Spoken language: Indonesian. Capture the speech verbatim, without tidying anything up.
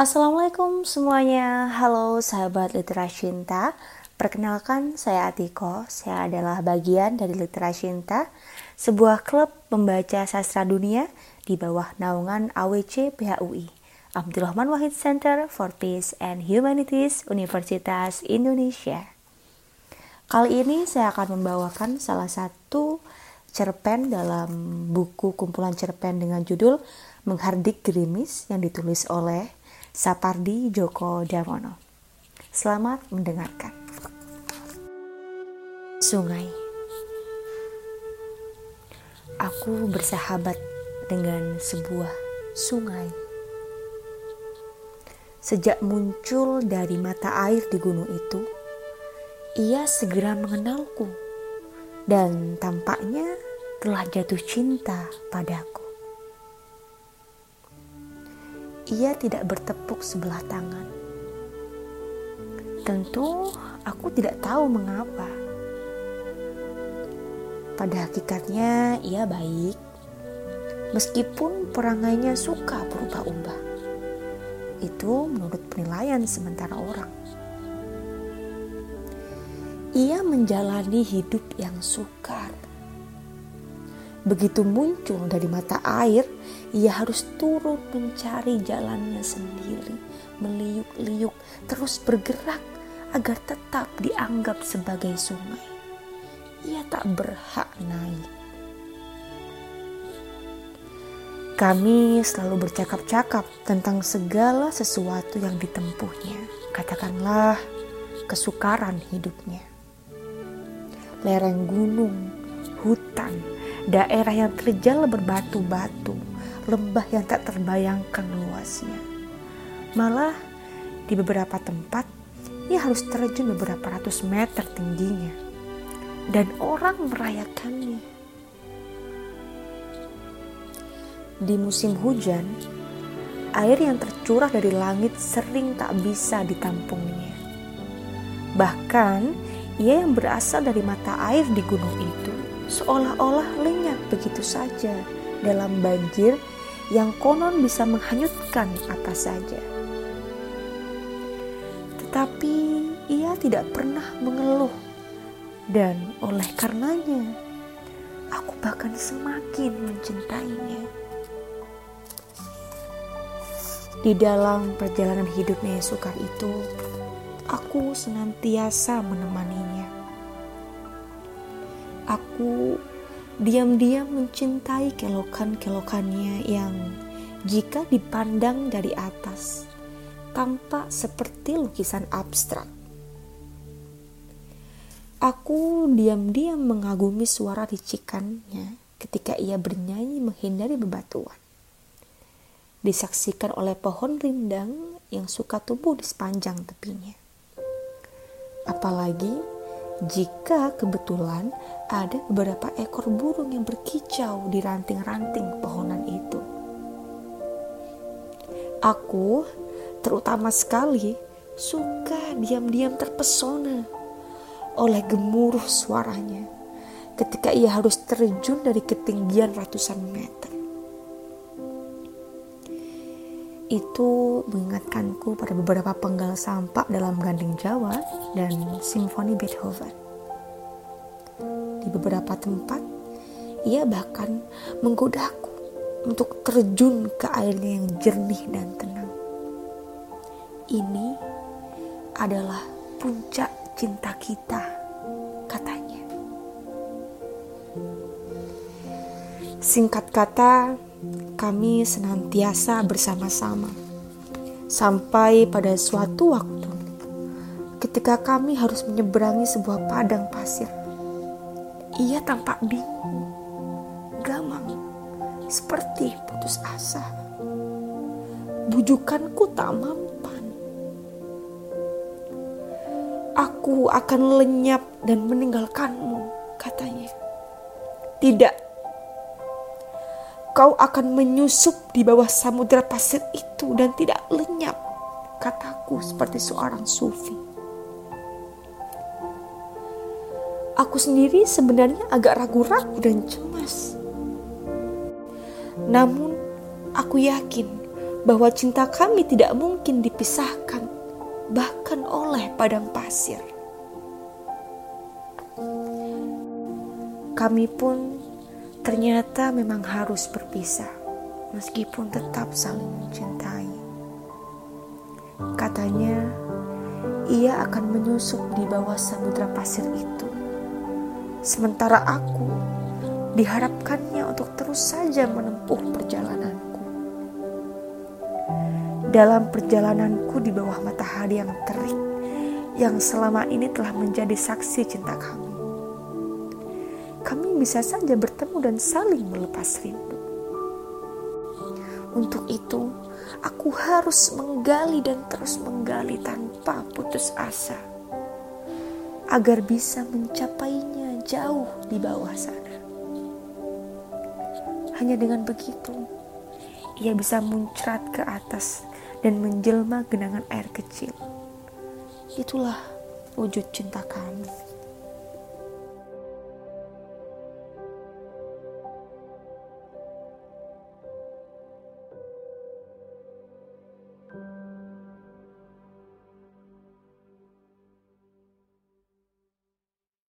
Assalamualaikum semuanya, halo sahabat Literasyinta. Perkenalkan, saya Atiko, saya adalah bagian dari Literasyinta, sebuah klub pembaca sastra dunia di bawah naungan A W C P H U I, Abdurrahman Wahid Center for Peace and Humanities, Universitas Indonesia. Kali ini saya akan membawakan salah satu cerpen dalam buku kumpulan cerpen dengan judul Menghardik Gerimis yang ditulis oleh Sapardi Joko Damono. Selamat mendengarkan. Sungai. Aku bersahabat dengan sebuah sungai. Sejak muncul dari mata air di gunung itu, ia segera mengenalku dan tampaknya telah jatuh cinta padaku. Ia tidak bertepuk sebelah tangan. Tentu aku tidak tahu mengapa. Pada hakikatnya ia baik, meskipun perangainya suka berubah-ubah. Itu menurut penilaian sementara orang. Ia menjalani hidup yang sukar. Begitu muncul dari mata air, ia harus turun mencari jalannya sendiri, meliuk-liuk, terus bergerak agar tetap dianggap sebagai sungai. Ia tak berhak naik. Kami selalu bercakap-cakap tentang segala sesuatu yang ditempuhnya. Katakanlah kesukaran hidupnya. Lereng gunung, hutan, daerah yang terjal berbatu-batu, lembah yang tak terbayangkan luasnya. Malah di beberapa tempat ia harus terjun beberapa ratus meter tingginya, dan orang merayakannya. Di musim hujan, air yang tercurah dari langit sering tak bisa ditampungnya. Bahkan ia yang berasal dari mata air di gunung itu seolah-olah lenyap begitu saja dalam banjir yang konon bisa menghanyutkan apa saja. Tetapi ia tidak pernah mengeluh, dan oleh karenanya aku bahkan semakin mencintainya. Di dalam perjalanan hidupnya yang sukar itu, aku senantiasa menemaninya. Aku diam-diam mencintai kelokan-kelokannya yang jika dipandang dari atas tampak seperti lukisan abstrak. Aku diam-diam mengagumi suara ricikannya ketika ia bernyanyi menghindari bebatuan. Disaksikan oleh pohon rindang yang suka tumbuh di sepanjang tepinya. Apalagi jika kebetulan ada beberapa ekor burung yang berkicau di ranting-ranting pohonan itu. Aku terutama sekali suka diam-diam terpesona oleh gemuruh suaranya ketika ia harus terjun dari ketinggian ratusan meter. Itu mengingatkanku pada beberapa penggal sampak dalam Gending Jawa dan simfoni Beethoven. Di beberapa tempat, ia bahkan menggodaku untuk terjun ke airnya yang jernih dan tenang. Ini adalah puncak cinta kita, katanya. Singkat kata, kami senantiasa bersama-sama sampai pada suatu waktu ketika kami harus menyeberangi sebuah padang pasir. Ia tampak bingung, gamang, seperti putus asa. Bujukanku tak mampan. Aku akan lenyap dan meninggalkanmu, katanya. Tidak. Kau akan menyusup di bawah samudera pasir itu dan tidak lenyap, kataku seperti seorang sufi. Aku sendiri sebenarnya agak ragu-ragu dan cemas. Namun, aku yakin bahwa cinta kami tidak mungkin dipisahkan bahkan oleh padang pasir. Kami pun ternyata memang harus berpisah meskipun tetap saling mencintai. Katanya ia akan menyusup di bawah samudra pasir itu, sementara aku diharapkannya untuk terus saja menempuh perjalananku. Dalam perjalananku di bawah matahari yang terik, yang selama ini telah menjadi saksi cinta kami, kami bisa saja bertemu dan saling melepas rindu. Untuk itu, aku harus menggali dan terus menggali tanpa putus asa, agar bisa mencapainya jauh di bawah sana. Hanya dengan begitu, ia bisa muncrat ke atas dan menjelma genangan air kecil. Itulah wujud cinta kami.